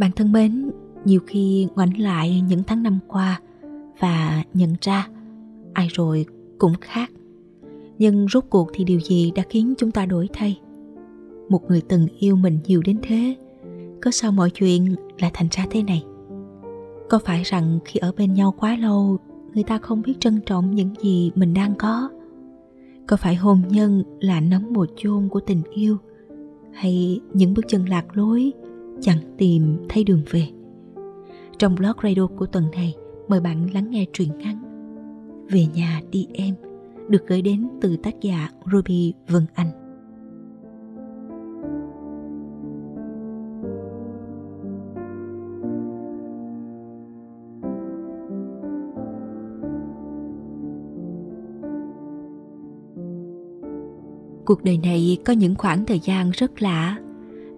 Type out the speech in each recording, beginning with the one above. Bạn thân mến, nhiều khi ngoảnh lại những tháng năm qua và nhận ra ai rồi cũng khác. Nhưng rốt cuộc thì điều gì đã khiến chúng ta đổi thay? Một người từng yêu mình nhiều đến thế, cớ sao mọi chuyện lại thành ra thế này? Có phải rằng khi ở bên nhau quá lâu, người ta không biết trân trọng những gì mình đang có? Có phải hôn nhân là nấm mồ chôn của tình yêu, hay những bước chân lạc lối chẳng tìm thấy đường về? Trong blog radio của tuần này, mời bạn lắng nghe truyện ngắn Về Nhà Đi Em, được gửi đến từ tác giả Ruby Vân Anh. Cuộc đời này có những khoảng thời gian rất lạ,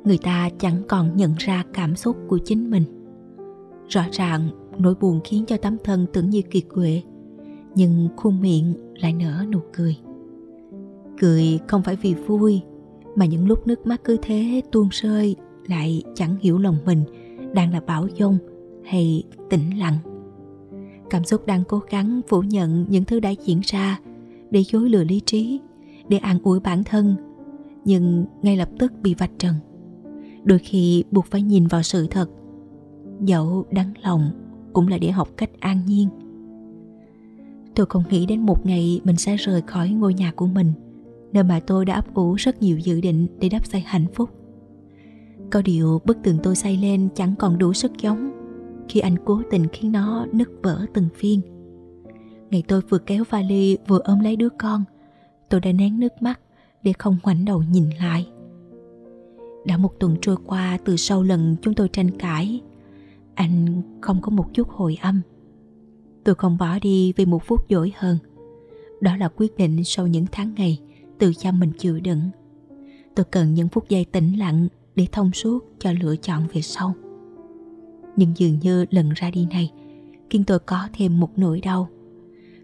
người ta chẳng còn nhận ra cảm xúc của chính mình. Rõ ràng nỗi buồn khiến cho tấm thân tưởng như kiệt quệ, nhưng khuôn miệng lại nở nụ cười. Cười không phải vì vui, mà những lúc nước mắt cứ thế tuôn rơi lại chẳng hiểu lòng mình đang là bão dông hay tĩnh lặng. Cảm xúc đang cố gắng phủ nhận những thứ đã diễn ra để dối lừa lý trí, để an ủi bản thân, nhưng ngay lập tức bị vạch trần. Đôi khi buộc phải nhìn vào sự thật, dẫu đắng lòng cũng là để học cách an nhiên. Tôi không nghĩ đến một ngày mình sẽ rời khỏi ngôi nhà của mình, nơi mà tôi đã ấp ủ rất nhiều dự định để đắp xây hạnh phúc. Có điều bức tường tôi xây lên chẳng còn đủ sức chống khi anh cố tình khiến nó nứt vỡ từng phiên. Ngày tôi vừa kéo vali vừa ôm lấy đứa con, tôi đã nén nước mắt để không ngoảnh đầu nhìn lại. Đã một tuần trôi qua từ sau lần chúng tôi tranh cãi, anh không có một chút hồi âm. Tôi không bỏ đi vì một phút dỗi hơn. Đó là quyết định sau những tháng ngày tự chăm mình chịu đựng. Tôi cần những phút giây tĩnh lặng để thông suốt cho lựa chọn về sau. Nhưng dường như lần ra đi này khiến tôi có thêm một nỗi đau,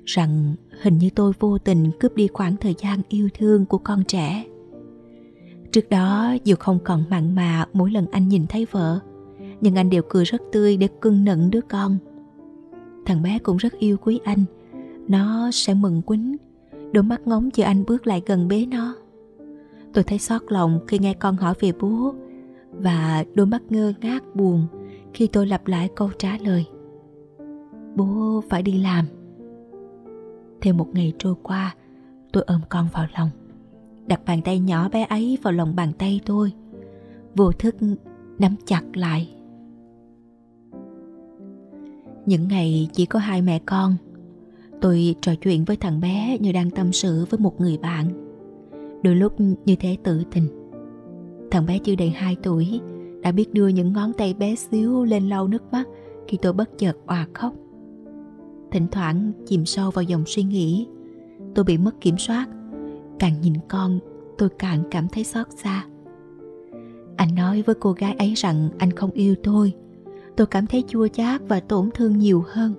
rằng hình như tôi vô tình cướp đi khoảng thời gian yêu thương của con trẻ. Trước đó dù không còn mặn mà mỗi lần anh nhìn thấy vợ, nhưng anh đều cười rất tươi để cưng nựng đứa con. Thằng bé cũng rất yêu quý anh, nó sẽ mừng quýnh, đôi mắt ngóng chờ anh bước lại gần bế nó. Tôi thấy xót lòng khi nghe con hỏi về bố, và đôi mắt ngơ ngác buồn khi tôi lặp lại câu trả lời: bố phải đi làm. Thêm một ngày trôi qua, tôi ôm con vào lòng, đặt bàn tay nhỏ bé ấy vào lòng bàn tay tôi, vô thức nắm chặt lại. Những ngày chỉ có hai mẹ con, tôi trò chuyện với thằng bé như đang tâm sự với một người bạn, đôi lúc như thế tự tình. Thằng bé chưa đầy 2 tuổi đã biết đưa những ngón tay bé xíu lên lau nước mắt khi tôi bất chợt òa khóc. Thỉnh thoảng chìm sâu vào dòng suy nghĩ, tôi bị mất kiểm soát. Càng nhìn con, tôi càng cảm thấy xót xa. Anh nói với cô gái ấy rằng anh không yêu tôi. Tôi cảm thấy chua chát và tổn thương nhiều hơn.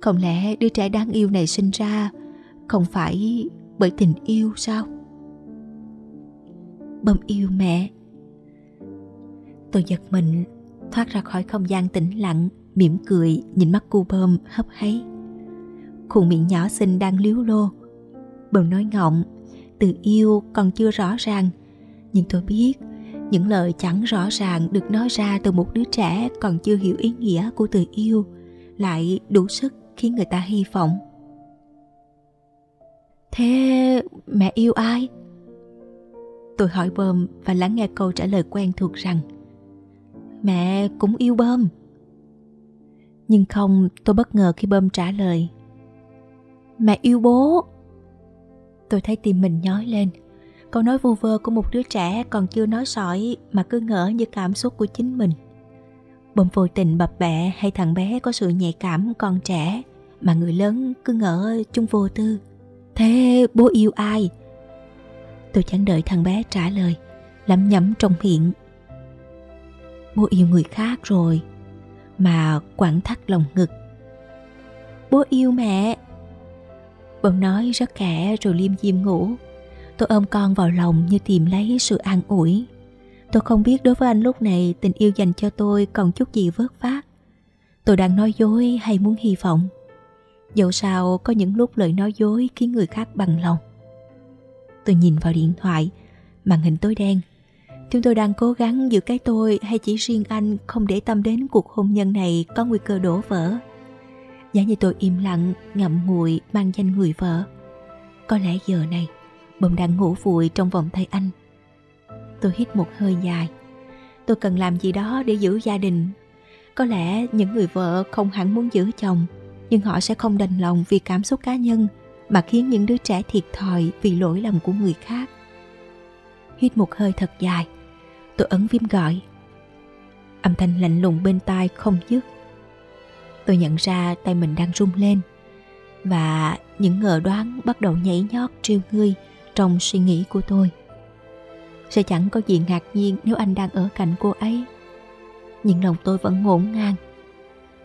Không lẽ đứa trẻ đáng yêu này sinh ra không phải bởi tình yêu sao? Bông yêu mẹ. Tôi giật mình, thoát ra khỏi không gian tĩnh lặng, mỉm cười nhìn mắt cô Bơm hấp háy. Khuôn miệng nhỏ xinh đang líu lô. Bơm nói ngọng, từ yêu còn chưa rõ ràng, nhưng tôi biết những lời chẳng rõ ràng được nói ra từ một đứa trẻ còn chưa hiểu ý nghĩa của từ yêu lại đủ sức khiến người ta hy vọng. Thế mẹ yêu ai? Tôi hỏi Bơm và lắng nghe câu trả lời quen thuộc rằng mẹ cũng yêu Bơm. Nhưng không, tôi bất ngờ khi Bơm trả lời mẹ yêu bố. Tôi thấy tim mình nhói lên. Câu nói vu vơ của một đứa trẻ còn chưa nói sỏi mà cứ ngỡ như cảm xúc của chính mình. Bơm vô tình bập bẹ hay thằng bé có sự nhạy cảm còn trẻ mà người lớn cứ ngỡ chúng vô tư. Thế bố yêu ai? Tôi chẳng đợi thằng bé trả lời, lẩm nhẩm trong miệng: bố yêu người khác rồi. Mà quặn thắt lòng ngực. Bố yêu mẹ. Bông nói rất khẽ rồi liêm diêm ngủ. Tôi ôm con vào lòng như tìm lấy sự an ủi. Tôi không biết đối với anh lúc này tình yêu dành cho tôi còn chút gì vớt vát. Tôi đang nói dối hay muốn hy vọng? Dẫu sao có những lúc lời nói dối khiến người khác bằng lòng. Tôi nhìn vào điện thoại, màn hình tối đen. Chúng tôi đang cố gắng giữ cái tôi hay chỉ riêng anh không để tâm đến cuộc hôn nhân này có nguy cơ đổ vỡ. Giả như tôi im lặng, ngậm ngùi mang danh người vợ. Có lẽ giờ này, bỗng đang ngủ vùi trong vòng tay anh. Tôi hít một hơi dài. Tôi cần làm gì đó để giữ gia đình. Có lẽ những người vợ không hẳn muốn giữ chồng, nhưng họ sẽ không đành lòng vì cảm xúc cá nhân mà khiến những đứa trẻ thiệt thòi vì lỗi lầm của người khác. Hít một hơi thật dài, tôi ấn phím gọi. Âm thanh lạnh lùng bên tai không dứt. Tôi nhận ra tay mình đang run lên, và những ngờ đoán bắt đầu nhảy nhót trêu ngươi trong suy nghĩ của tôi. Sẽ chẳng có gì ngạc nhiên nếu anh đang ở cạnh cô ấy. Nhưng lòng tôi vẫn ngổn ngang.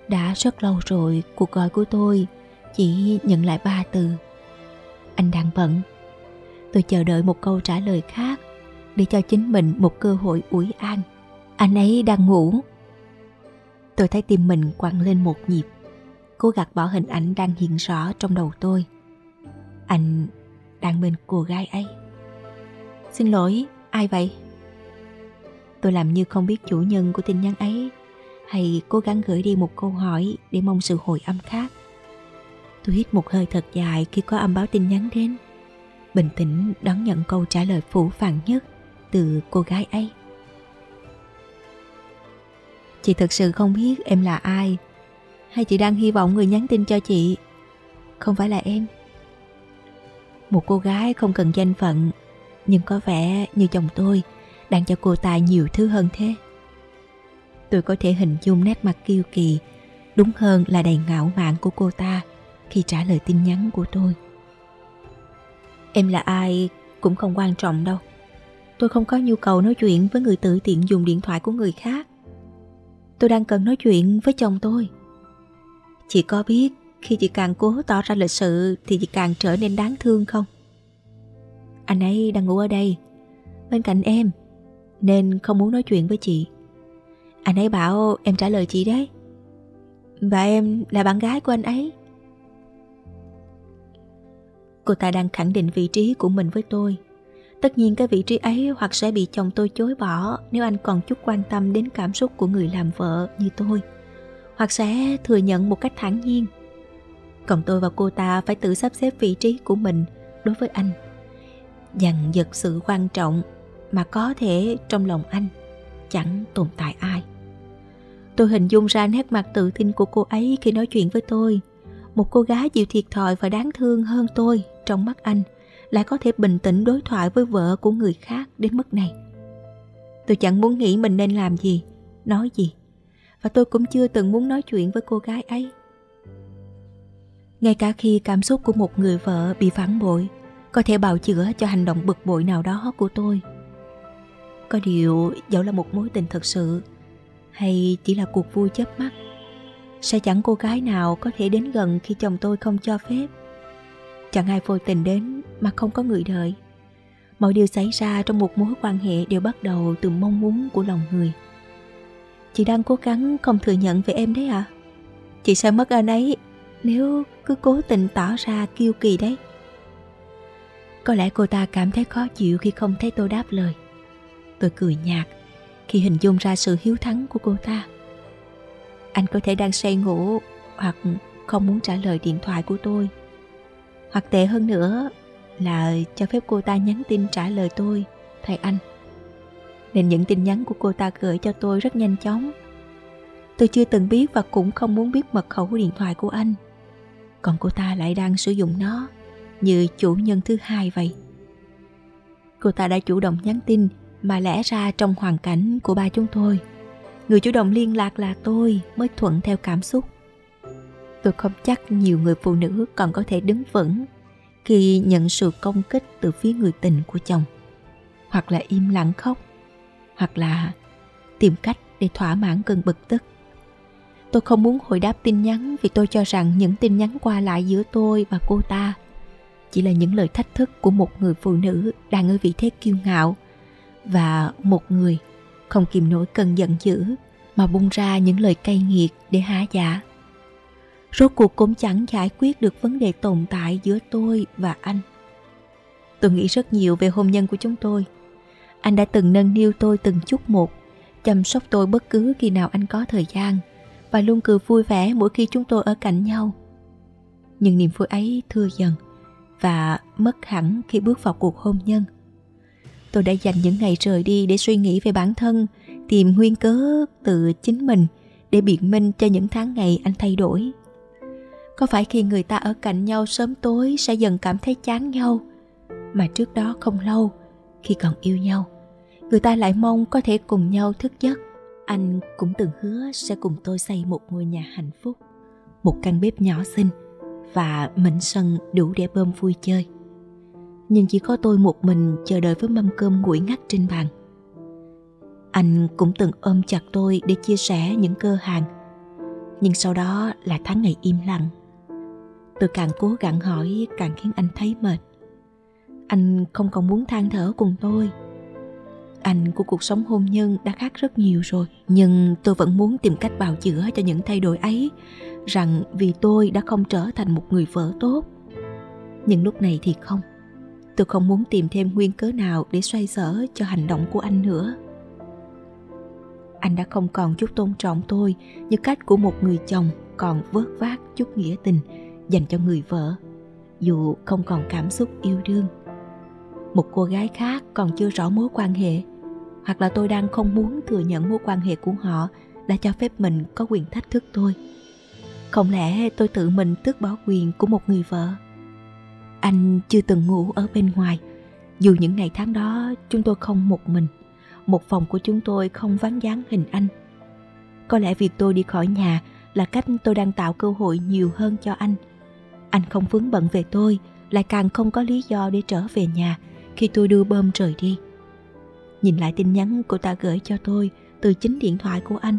Đã rất lâu rồi cuộc gọi của tôi chỉ nhận lại 3 từ: anh đang bận. Tôi chờ đợi một câu trả lời khác, để cho chính mình một cơ hội ủi an. Anh ấy đang ngủ. Tôi thấy tim mình quặn lên một nhịp, cố gạt bỏ hình ảnh đang hiện rõ trong đầu tôi. Anh đang bên cô gái ấy. Xin lỗi, ai vậy? Tôi làm như không biết chủ nhân của tin nhắn ấy, hay cố gắng gửi đi một câu hỏi để mong sự hồi âm khác. Tôi hít một hơi thật dài khi có âm báo tin nhắn đến, bình tĩnh đón nhận câu trả lời phũ phàng nhất từ cô gái ấy. Chị thật sự không biết em là ai, hay chị đang hy vọng người nhắn tin cho chị không phải là em? Một cô gái không cần danh phận, nhưng có vẻ như chồng tôi đang cho cô ta nhiều thứ hơn thế. Tôi có thể hình dung nét mặt kiêu kỳ, đúng hơn là đầy ngạo mạn của cô ta khi trả lời tin nhắn của tôi. Em là ai cũng không quan trọng đâu. Tôi không có nhu cầu nói chuyện với người tự tiện dùng điện thoại của người khác. Tôi đang cần nói chuyện với chồng tôi. Chị có biết khi chị càng cố tỏ ra lịch sự thì chị càng trở nên đáng thương không? Anh ấy đang ngủ ở đây, bên cạnh em, nên không muốn nói chuyện với chị. Anh ấy bảo em trả lời chị đấy. Và em là bạn gái của anh ấy. Cô ta đang khẳng định vị trí của mình với tôi. Tất nhiên cái vị trí ấy hoặc sẽ bị chồng tôi chối bỏ nếu anh còn chút quan tâm đến cảm xúc của người làm vợ như tôi, hoặc sẽ thừa nhận một cách thản nhiên. Còn tôi và cô ta phải tự sắp xếp vị trí của mình đối với anh, dằn vặt sự quan trọng mà có thể trong lòng anh chẳng tồn tại ai. Tôi hình dung ra nét mặt tự tin của cô ấy khi nói chuyện với tôi. Một cô gái chịu thiệt thòi và đáng thương hơn tôi trong mắt anh lại có thể bình tĩnh đối thoại với vợ của người khác đến mức này. Tôi chẳng muốn nghĩ mình nên làm gì, nói gì, và tôi cũng chưa từng muốn nói chuyện với cô gái ấy. Ngay cả khi cảm xúc của một người vợ bị phản bội có thể bào chữa cho hành động bực bội nào đó của tôi. Có điều dẫu là một mối tình thật sự hay chỉ là cuộc vui chớp mắt, sẽ chẳng cô gái nào có thể đến gần khi chồng tôi không cho phép. Chẳng ai vô tình đến mà không có người đợi. Mọi điều xảy ra trong một mối quan hệ đều bắt đầu từ mong muốn của lòng người. Chị đang cố gắng không thừa nhận về em đấy ạ? Chị sẽ mất anh ấy nếu cứ cố tình tỏ ra kiêu kỳ đấy. Có lẽ cô ta cảm thấy khó chịu khi không thấy tôi đáp lời. Tôi cười nhạt khi hình dung ra sự hiếu thắng của cô ta. Anh có thể đang say ngủ, hoặc không muốn trả lời điện thoại của tôi, hoặc tệ hơn nữa là cho phép cô ta nhắn tin trả lời tôi thay anh. Nên những tin nhắn của cô ta gửi cho tôi rất nhanh chóng. Tôi chưa từng biết và cũng không muốn biết mật khẩu điện thoại của anh, còn cô ta lại đang sử dụng nó như chủ nhân thứ hai vậy. Cô ta đã chủ động nhắn tin, mà lẽ ra trong hoàn cảnh của ba chúng tôi, người chủ động liên lạc là tôi mới thuận theo cảm xúc. Tôi không chắc nhiều người phụ nữ còn có thể đứng vững khi nhận sự công kích từ phía người tình của chồng, hoặc là im lặng khóc, hoặc là tìm cách để thỏa mãn cơn bực tức. Tôi không muốn hồi đáp tin nhắn vì tôi cho rằng những tin nhắn qua lại giữa tôi và cô ta chỉ là những lời thách thức của một người phụ nữ đang ở vị thế kiêu ngạo và một người không kìm nổi cơn giận dữ mà bung ra những lời cay nghiệt để há dạ. Rốt cuộc cũng chẳng giải quyết được vấn đề tồn tại giữa tôi và anh. Tôi nghĩ rất nhiều về hôn nhân của chúng tôi. Anh đã từng nâng niu tôi từng chút một, chăm sóc tôi bất cứ khi nào anh có thời gian, và luôn cười vui vẻ mỗi khi chúng tôi ở cạnh nhau. Nhưng niềm vui ấy thưa dần và mất hẳn khi bước vào cuộc hôn nhân. Tôi đã dành những ngày rời đi để suy nghĩ về bản thân, tìm nguyên cớ từ chính mình để biện minh cho những tháng ngày anh thay đổi. Có phải khi người ta ở cạnh nhau sớm tối sẽ dần cảm thấy chán nhau, mà trước đó không lâu, khi còn yêu nhau, người ta lại mong có thể cùng nhau thức giấc. Anh cũng từng hứa sẽ cùng tôi xây một ngôi nhà hạnh phúc, một căn bếp nhỏ xinh và mảnh sân đủ để bơm vui chơi. Nhưng chỉ có tôi một mình chờ đợi với mâm cơm nguội ngắt trên bàn. Anh cũng từng ôm chặt tôi để chia sẻ những cơ hàn. Nhưng sau đó là tháng ngày im lặng. Tôi càng cố gắng hỏi càng khiến anh thấy mệt. Anh không còn muốn than thở cùng tôi. Anh của cuộc sống hôn nhân đã khác rất nhiều rồi. Nhưng tôi vẫn muốn tìm cách bào chữa cho những thay đổi ấy, rằng vì tôi đã không trở thành một người vợ tốt. Nhưng lúc này thì không. Tôi không muốn tìm thêm nguyên cớ nào để xoay sở cho hành động của anh nữa. Anh đã không còn chút tôn trọng tôi như cách của một người chồng còn vớt vát chút nghĩa tình dành cho người vợ, dù không còn cảm xúc yêu đương. Một cô gái khác còn chưa rõ mối quan hệ, hoặc là tôi đang không muốn thừa nhận mối quan hệ của họ đã cho phép mình có quyền thách thức tôi. Không lẽ tôi tự mình tước bỏ quyền của một người vợ? Anh chưa từng ngủ ở bên ngoài, dù những ngày tháng đó chúng tôi không một mình. Một phòng của chúng tôi không ván dán hình anh. Có lẽ việc tôi đi khỏi nhà là cách tôi đang tạo cơ hội nhiều hơn cho anh. Anh không vướng bận về tôi, lại càng không có lý do để trở về nhà khi tôi đưa bơm rời đi. Nhìn lại tin nhắn cô ta gửi cho tôi từ chính điện thoại của anh,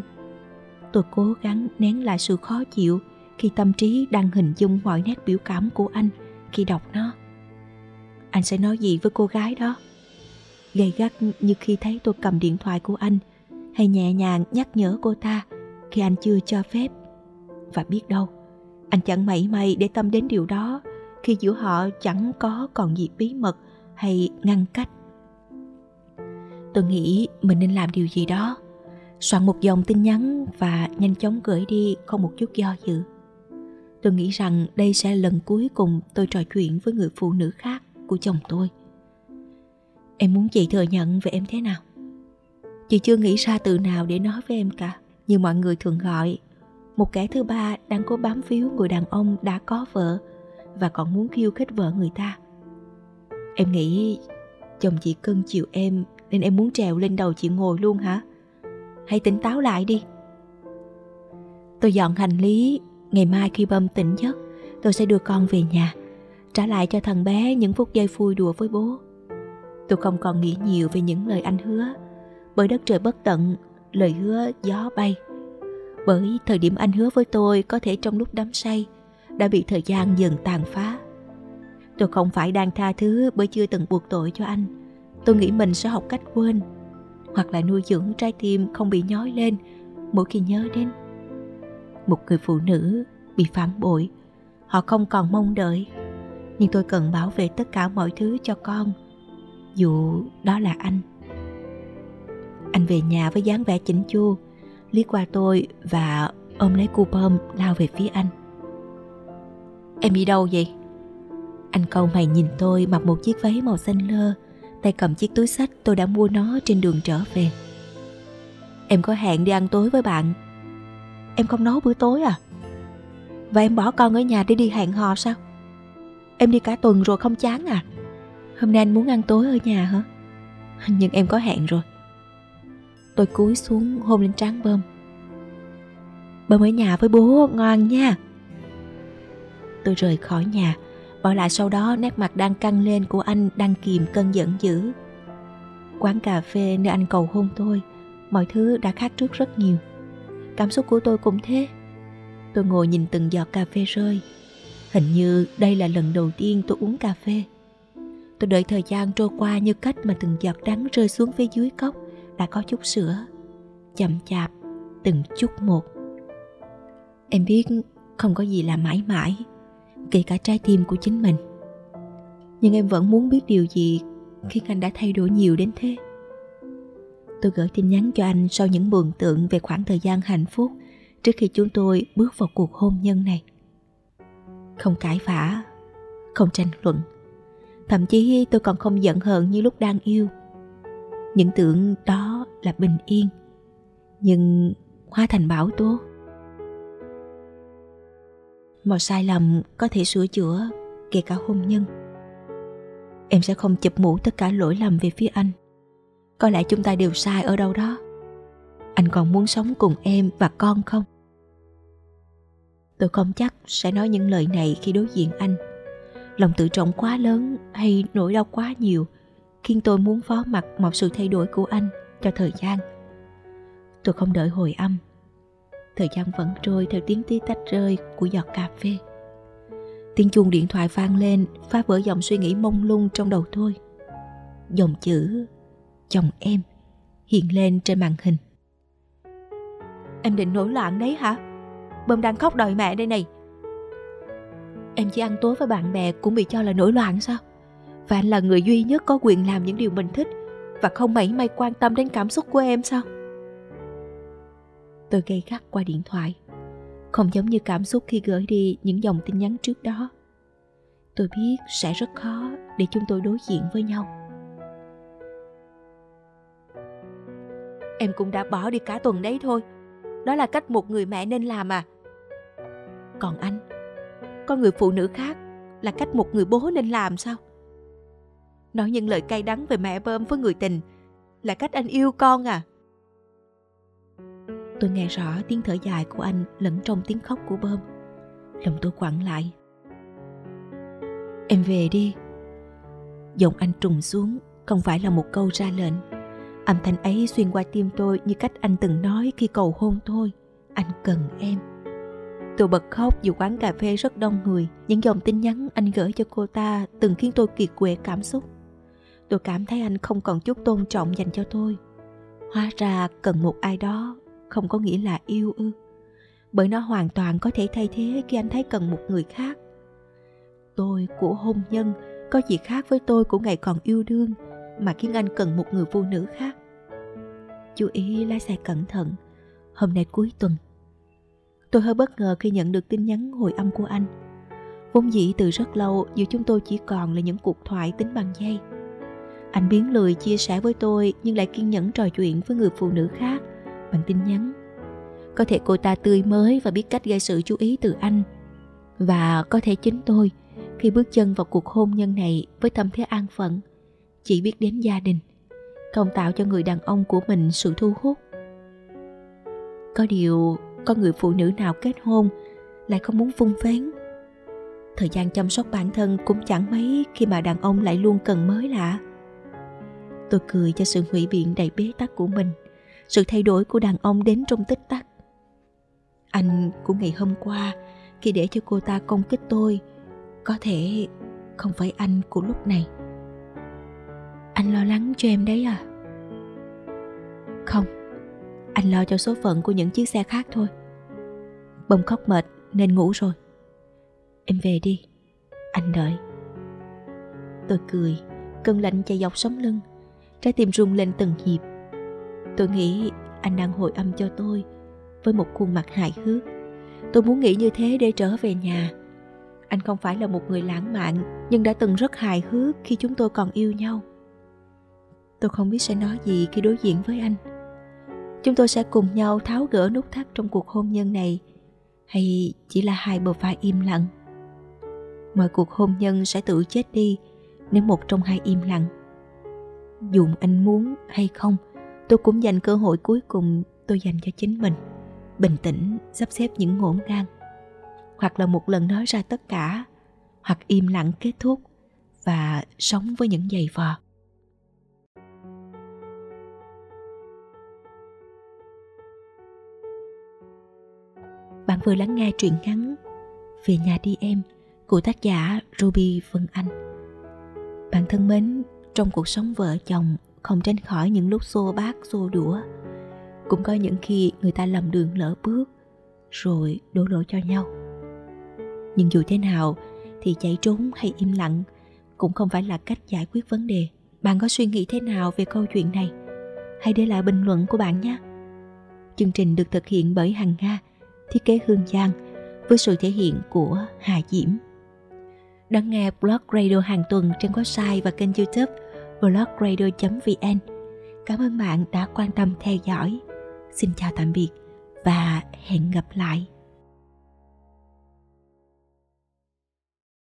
tôi cố gắng nén lại sự khó chịu khi tâm trí đang hình dung mọi nét biểu cảm của anh khi đọc nó. Anh sẽ nói gì với cô gái đó? Gay gắt như khi thấy tôi cầm điện thoại của anh, hay nhẹ nhàng nhắc nhở cô ta khi anh chưa cho phép? Và biết đâu, anh chẳng mảy may để tâm đến điều đó khi giữa họ chẳng có còn gì bí mật hay ngăn cách. Tôi nghĩ mình nên làm điều gì đó, soạn một dòng tin nhắn và nhanh chóng gửi đi không một chút do dự. Tôi nghĩ rằng đây sẽ là lần cuối cùng tôi trò chuyện với người phụ nữ khác của chồng tôi. Em muốn chị thừa nhận về em thế nào? Chị chưa nghĩ ra từ nào để nói với em cả. Như mọi người thường gọi, một kẻ thứ ba đang cố bám víu người đàn ông đã có vợ và còn muốn khiêu khích vợ người ta. Em nghĩ chồng chị cưng chiều em nên em muốn trèo lên đầu chị ngồi luôn hả? Hãy tỉnh táo lại đi. Tôi dọn hành lý. Ngày mai khi bơm tỉnh giấc, tôi sẽ đưa con về nhà, trả lại cho thằng bé những phút giây vui đùa với bố. Tôi không còn nghĩ nhiều về những lời anh hứa, bởi đất trời bất tận, lời hứa gió bay. Bởi thời điểm anh hứa với tôi có thể trong lúc đắm say, đã bị thời gian dần tàn phá. Tôi không phải đang tha thứ bởi chưa từng buộc tội cho anh. Tôi nghĩ mình sẽ học cách quên, hoặc là nuôi dưỡng trái tim không bị nhói lên mỗi khi nhớ đến. Một người phụ nữ bị phản bội, họ không còn mong đợi. Nhưng tôi cần bảo vệ tất cả mọi thứ cho con, dù đó là anh. Anh về nhà với dáng vẻ chỉnh chu, liếc qua tôi và ôm lấy cu bơm lao về phía anh. Em đi đâu vậy? Anh cau mày nhìn tôi mặc một chiếc váy màu xanh lơ, tay cầm chiếc túi xách tôi đã mua nó trên đường trở về. Em có hẹn đi ăn tối với bạn. Em không nấu bữa tối à? Và em bỏ con ở nhà để đi hẹn hò sao? Em đi cả tuần rồi không chán à? Hôm nay anh muốn ăn tối ở nhà hả? Nhưng em có hẹn rồi. Tôi cúi xuống hôn lên trán bơm. Bơm ở nhà với bố ngon nha. Tôi rời khỏi nhà, bỏ lại sau đó nét mặt đang căng lên của anh đang kìm cơn giận dữ. Quán cà phê nơi anh cầu hôn tôi, mọi thứ đã khác trước rất nhiều. Cảm xúc của tôi cũng thế. Tôi ngồi nhìn từng giọt cà phê rơi. Hình như đây là lần đầu tiên tôi uống cà phê. Tôi đợi thời gian trôi qua như cách mà từng giọt đắng rơi xuống phía dưới cốc đã có chút sữa, chậm chạp, từng chút một. Em biết không có gì là mãi mãi, kể cả trái tim của chính mình. Nhưng em vẫn muốn biết điều gì khiến anh đã thay đổi nhiều đến thế. Tôi gửi tin nhắn cho anh sau những mường tượng về khoảng thời gian hạnh phúc trước khi chúng tôi bước vào cuộc hôn nhân này. Không cãi vã, không tranh luận. Thậm chí tôi còn không giận hờn như lúc đang yêu. Những tưởng đó là bình yên, nhưng hóa thành bão tố. Mọi sai lầm có thể sửa chữa, kể cả hôn nhân. Em sẽ không chụp mũ tất cả lỗi lầm về phía anh. Có lẽ chúng ta đều sai ở đâu đó. Anh còn muốn sống cùng em và con không? Tôi không chắc sẽ nói những lời này khi đối diện anh. Lòng tự trọng quá lớn hay nỗi đau quá nhiều khiến tôi muốn phó mặc mọi sự thay đổi của anh cho thời gian. Tôi không đợi hồi âm. Thời gian vẫn trôi theo tiếng tí tách rơi của giọt cà phê. Tiếng chuông điện thoại vang lên phá vỡ dòng suy nghĩ mông lung trong đầu tôi. Dòng chữ chồng em hiện lên trên màn hình. Em định nổi loạn đấy hả? Bơm đang khóc đòi mẹ đây này. Em chỉ ăn tối với bạn bè cũng bị cho là nổi loạn sao? Và anh là người duy nhất có quyền làm những điều mình thích và không mảy may quan tâm đến cảm xúc của em sao? Tôi gay gắt qua điện thoại, không giống như cảm xúc khi gửi đi những dòng tin nhắn trước đó. Tôi biết sẽ rất khó để chúng tôi đối diện với nhau. Em cũng đã bỏ đi cả tuần đấy thôi. Đó là cách một người mẹ nên làm à? Còn anh, có người phụ nữ khác là cách một người bố nên làm sao? Nói những lời cay đắng về mẹ bơm với người tình là cách anh yêu con à? Tôi nghe rõ tiếng thở dài của anh lẫn trong tiếng khóc của bơm. Lòng tôi quặn lại. Em về đi. Giọng anh trùng xuống, không phải là một câu ra lệnh. Âm thanh ấy xuyên qua tim tôi như cách anh từng nói khi cầu hôn tôi. Anh cần em. Tôi bật khóc dù quán cà phê rất đông người. Những dòng tin nhắn anh gửi cho cô ta từng khiến tôi kiệt quệ cảm xúc. Tôi cảm thấy anh không còn chút tôn trọng dành cho tôi. Hóa ra cần một ai đó không có nghĩa là yêu ư? Bởi nó hoàn toàn có thể thay thế khi anh thấy cần một người khác. Tôi của hôn nhân có gì khác với tôi của ngày còn yêu đương mà khiến anh cần một người phụ nữ khác? Chú ý lái xe cẩn thận. Hôm nay cuối tuần. Tôi hơi bất ngờ khi nhận được tin nhắn hồi âm của anh. Vốn dĩ từ rất lâu giữa chúng tôi chỉ còn là những cuộc thoại tính bằng giây. Anh biến lười chia sẻ với tôi nhưng lại kiên nhẫn trò chuyện với người phụ nữ khác bằng tin nhắn. Có thể cô ta tươi mới và biết cách gây sự chú ý từ anh. Và có thể chính tôi, khi bước chân vào cuộc hôn nhân này với tâm thế an phận, chỉ biết đến gia đình, không tạo cho người đàn ông của mình sự thu hút. Có điều, có người phụ nữ nào kết hôn lại không muốn vung vén. Thời gian chăm sóc bản thân cũng chẳng mấy khi mà đàn ông lại luôn cần mới lạ. Tôi cười cho sự ngụy biện đầy bế tắc của mình. Sự thay đổi của đàn ông đến trong tích tắc. Anh của ngày hôm qua, khi để cho cô ta công kích tôi, có thể không phải anh của lúc này. Anh lo lắng cho em đấy à? Không, anh lo cho số phận của những chiếc xe khác thôi. Bông khóc mệt nên ngủ rồi. Em về đi, anh đợi. Tôi cười, cơn lạnh chạy dọc sống lưng, trái tim rung lên từng nhịp. Tôi nghĩ anh đang hồi âm cho tôi với một khuôn mặt hài hước. Tôi muốn nghĩ như thế để trở về nhà. Anh không phải là một người lãng mạn, nhưng đã từng rất hài hước khi chúng tôi còn yêu nhau. Tôi không biết sẽ nói gì khi đối diện với anh. Chúng tôi sẽ cùng nhau tháo gỡ nút thắt trong cuộc hôn nhân này, hay chỉ là hai bờ vai im lặng? Mọi cuộc hôn nhân sẽ tự chết đi nếu một trong hai im lặng. Dù anh muốn hay không, tôi cũng dành cơ hội cuối cùng tôi dành cho chính mình. Bình tĩnh sắp xếp những ngổn ngang. Hoặc là một lần nói ra tất cả, hoặc im lặng kết thúc và sống với những giày vò. Bạn vừa lắng nghe truyện ngắn Về Nhà Đi Em của tác giả Ruby Vân Anh. Bạn thân mến, trong cuộc sống vợ chồng không tránh khỏi những lúc xô bát xô đũa. Cũng có những khi người ta lầm đường lỡ bước rồi đổ lỗi cho nhau. Nhưng dù thế nào thì chạy trốn hay im lặng cũng không phải là cách giải quyết vấn đề. Bạn có suy nghĩ thế nào về câu chuyện này? Hãy để lại bình luận của bạn nhé. Chương trình được thực hiện bởi Hằng Nga, thiết kế Hương Giang, với sự thể hiện của Hà Diễm. Đón nghe Blog Radio hàng tuần trên website và kênh YouTube blogradio.vn. Cảm ơn bạn đã quan tâm theo dõi. Xin chào tạm biệt và hẹn gặp lại.